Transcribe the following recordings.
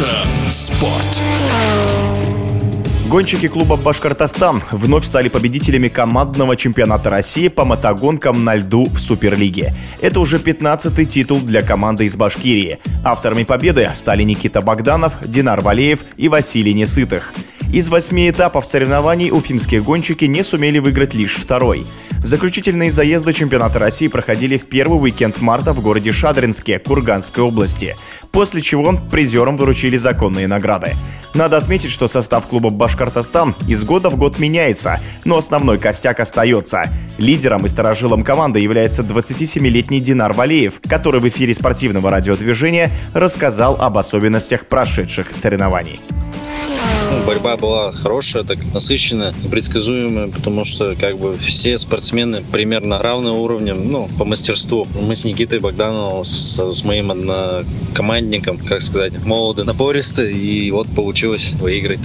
Мотоспорт. Гонщики клуба «Башкортостан» вновь стали победителями командного чемпионата России по мотогонкам на льду в Суперлиге. Это уже 15-й титул для команды из Башкирии. Авторами победы стали Никита Богданов, Динар Валеев и Василий Несытых. Из 8 этапов соревнований уфимские гонщики не сумели выиграть лишь второй. Заключительные заезды чемпионата России проходили в первый уикенд марта в городе Шадринске, Курганской области, после чего призерам вручили законные награды. Надо отметить, что состав клуба «Башкортостан» из года в год меняется, но основной костяк остается. Лидером и старожилом команды является 27-летний Динар Валеев, который в эфире спортивного радио «Движение» рассказал об особенностях прошедших соревнований. Борьба была хорошая, так насыщенная, предсказуемая, потому что все спортсмены примерно равны уровнем, по мастерству. Мы с Никитой Богдановым, с моим однокомандником, молоды, напористы, и получилось выиграть,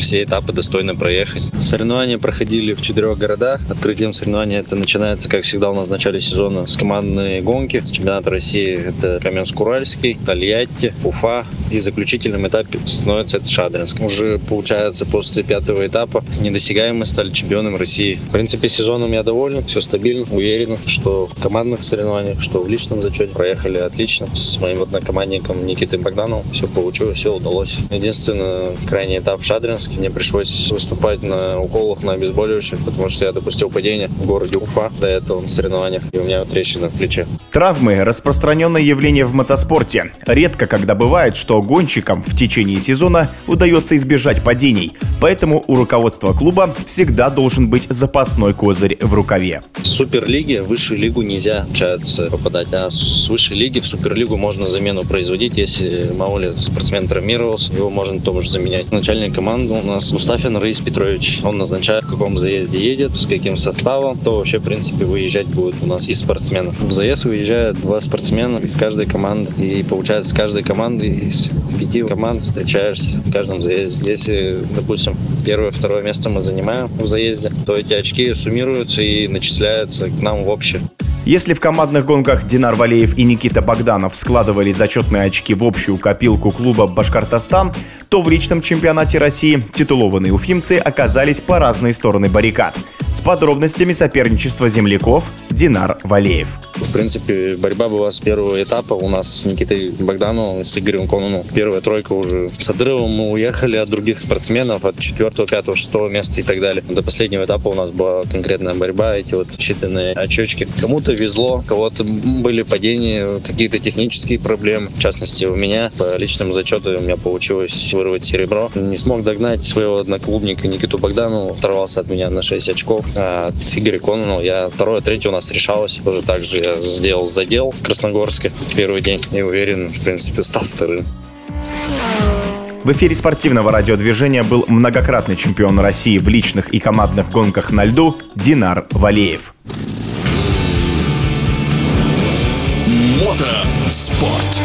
все этапы достойно проехать. Соревнования проходили в 4 городах. Открытием соревнований это начинается, как всегда у нас в начале сезона, с командной гонки, с чемпионата России это Каменск-Уральский, Тольятти, Уфа, и заключительным этапом становится это Шадринск. Уже получается, после 5 этапа недосягаемы стали чемпионом России. В принципе, сезоном я доволен, все стабильно, уверен, что в командных соревнованиях, что в личном зачете проехали отлично. С моим однокомандником Никитой Богдановым все получилось, все удалось. Единственное, крайний этап в Шадринске, мне пришлось выступать на уколах, на обезболивающих, потому что я допустил падение в городе Уфа до этого на соревнованиях, и у меня трещина в плече. Травмы – распространенное явление в мотоспорте. Редко когда бывает, что гонщикам в течение сезона удается избежать падений, поэтому у руководства клуба всегда должен быть запасной козырь в рукаве. В Суперлиге в высшую лигу нельзя, получается, попадать, а с высшей лиги в Суперлигу можно замену производить, если, мало ли, спортсмен травмировался, его можно тоже заменять. Начальник команды у нас Устафин Раис Петрович, он назначает, в каком заезде едет, с каким составом, то вообще, в принципе, выезжать будет у нас из спортсменов. В заезд выезжают 2 спортсмена из каждой команды, и получается, с каждой команды из 5 команд встречаешься в каждом заезде. Если, допустим, 1-2 место мы занимаем в заезде, то эти очки суммируются и начисляются к нам в общем. Если в командных гонках Динар Валеев и Никита Богданов складывали зачетные очки в общую копилку клуба «Башкортостан», то в личном чемпионате России титулованные уфимцы оказались по разные стороны баррикад. С подробностями соперничества земляков Динар Валеев. В принципе, борьба была с первого этапа у нас с Никитой Богдановым, с Игорем Кононовым. Первая тройка уже с отрывом, мы уехали от других спортсменов, от 4-го, 5-го, 6-го места и так далее. До последнего этапа у нас была конкретная борьба, эти считанные очечки. Кому-то везло, у кого-то были падения, какие-то технические проблемы. В частности, у меня по личному зачету у меня получилось вырвать серебро. Не смог догнать своего одноклубника Никиту Богданова, оторвался от меня на 6 очков. А от Игоря Кононова я 2-3 у нас решалось. Уже также я сделал задел в Красногорске в первый день и уверен, в принципе, стал 2-м. В эфире спортивного радио «Движение» был многократный чемпион России в личных и командных гонках на льду Динар Валеев. Мотоспорт.